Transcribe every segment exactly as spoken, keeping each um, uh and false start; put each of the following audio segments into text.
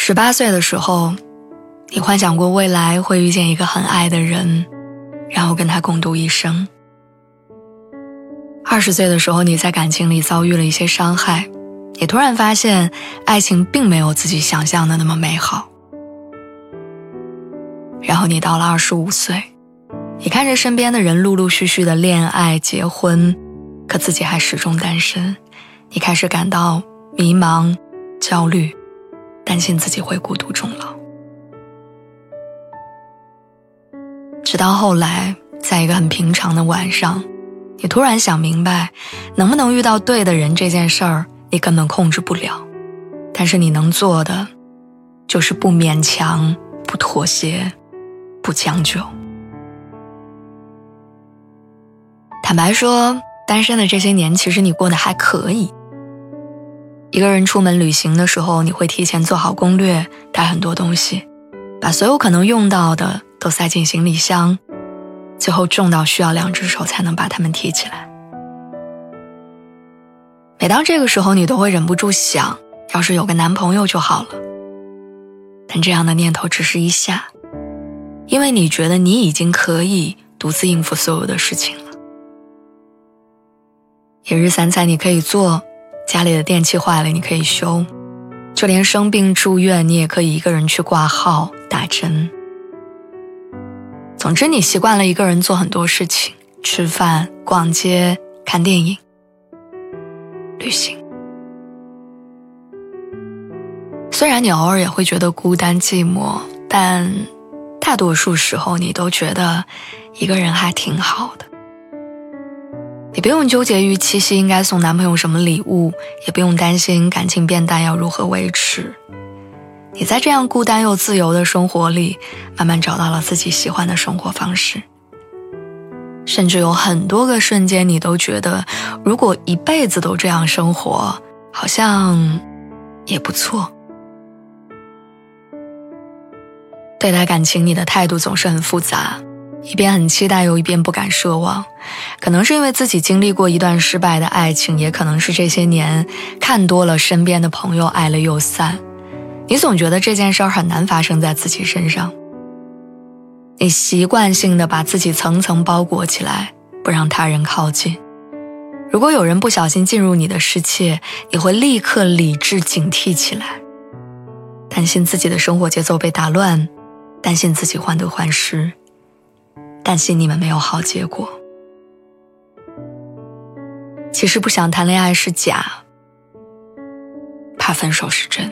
十八岁的时候，你幻想过未来会遇见一个很爱的人，然后跟他共度一生。二十岁的时候，你在感情里遭遇了一些伤害，也突然发现爱情并没有自己想象的那么美好。然后你到了二十五岁，你看着身边的人陆陆续续的恋爱结婚，可自己还始终单身，你开始感到迷茫焦虑，担心自己会孤独终老。直到后来，在一个很平常的晚上，你突然想明白，能不能遇到对的人这件事儿，你根本控制不了。但是你能做的，就是不勉强，不妥协，不将就。坦白说，单身的这些年，其实你过得还可以。一个人出门旅行的时候，你会提前做好攻略，带很多东西，把所有可能用到的都塞进行李箱，最后重到需要两只手才能把它们提起来。每当这个时候，你都会忍不住想，要是有个男朋友就好了。但这样的念头只是一下，因为你觉得你已经可以独自应付所有的事情了。一日三餐你可以做，家里的电器坏了你可以修，就连生病住院你也可以一个人去挂号打针。总之，你习惯了一个人做很多事情，吃饭、逛街、看电影、旅行。虽然你偶尔也会觉得孤单寂寞，但大多数时候你都觉得一个人还挺好的。你不用纠结于七夕应该送男朋友什么礼物，也不用担心感情变淡要如何维持。你在这样孤单又自由的生活里，慢慢找到了自己喜欢的生活方式。甚至有很多个瞬间，你都觉得如果一辈子都这样生活，好像也不错。对待感情，你的态度总是很复杂，一边很期待，又一边不敢奢望。可能是因为自己经历过一段失败的爱情，也可能是这些年看多了身边的朋友爱了又散，你总觉得这件事儿很难发生在自己身上。你习惯性的把自己层层包裹起来，不让他人靠近。如果有人不小心进入你的世界，你会立刻理智警惕起来，担心自己的生活节奏被打乱，担心自己患得患失，担心你们没有好结果。其实不想谈恋爱是假，怕分手是真。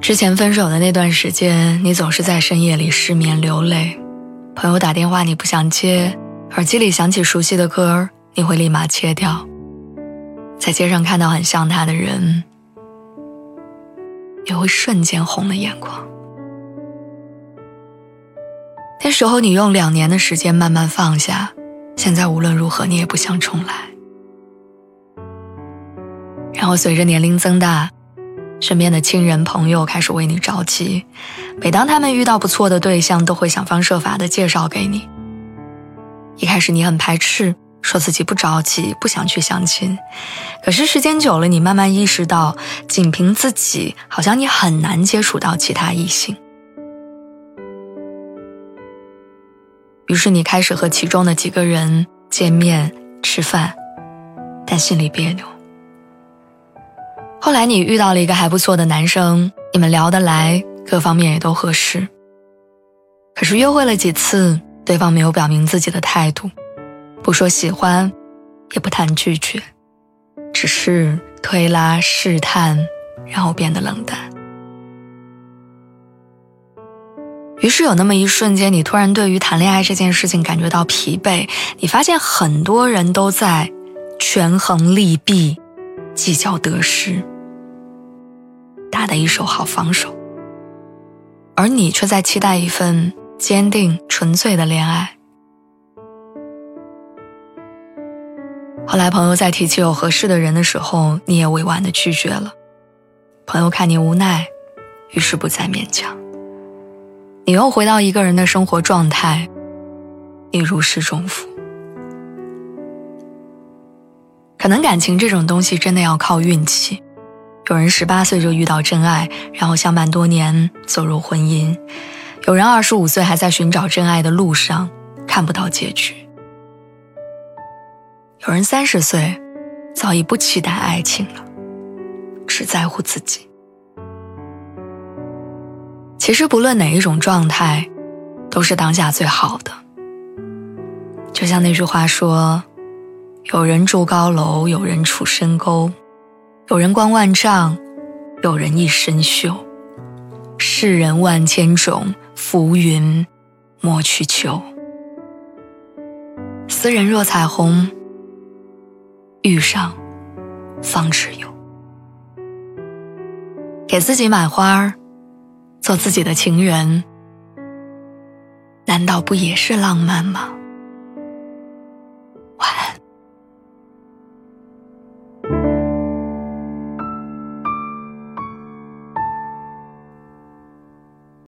之前分手的那段时间，你总是在深夜里失眠流泪，朋友打电话你不想接，耳机里响起熟悉的歌，你会立马切掉。在街上看到很像他的人，也会瞬间红了眼眶。那时候你用两年的时间慢慢放下，现在无论如何你也不想重来。然后随着年龄增大，身边的亲人朋友开始为你着急，每当他们遇到不错的对象，都会想方设法的介绍给你。一开始你很排斥，说自己不着急，不想去相亲。可是时间久了，你慢慢意识到，仅凭自己好像你很难接触到其他异性。于是你开始和其中的几个人见面吃饭，但心里别扭。后来你遇到了一个还不错的男生，你们聊得来，各方面也都合适。可是约会了几次，对方没有表明自己的态度，不说喜欢，也不谈拒绝，只是推拉试探，然后变得冷淡。于是有那么一瞬间，你突然对于谈恋爱这件事情感觉到疲惫，你发现很多人都在权衡利弊，计较得失，打得一手好防守，而你却在期待一份坚定纯粹的恋爱。后来朋友在提起有合适的人的时候，你也委婉地拒绝了。朋友看你无奈，于是不再勉强。你又回到一个人的生活状态，你如释重负。可能感情这种东西真的要靠运气。有人十八岁就遇到真爱，然后相伴多年走入婚姻；有人二十五岁还在寻找真爱的路上，看不到结局；有人三十岁早已不期待爱情了，只在乎自己。其实不论哪一种状态，都是当下最好的。就像那句话说，有人住高楼，有人处深沟，有人观万丈，有人一身锈。世人万千种，浮云莫去求。斯人若彩虹，遇上方知有。给自己买花，做自己的情人，难道不也是浪漫吗？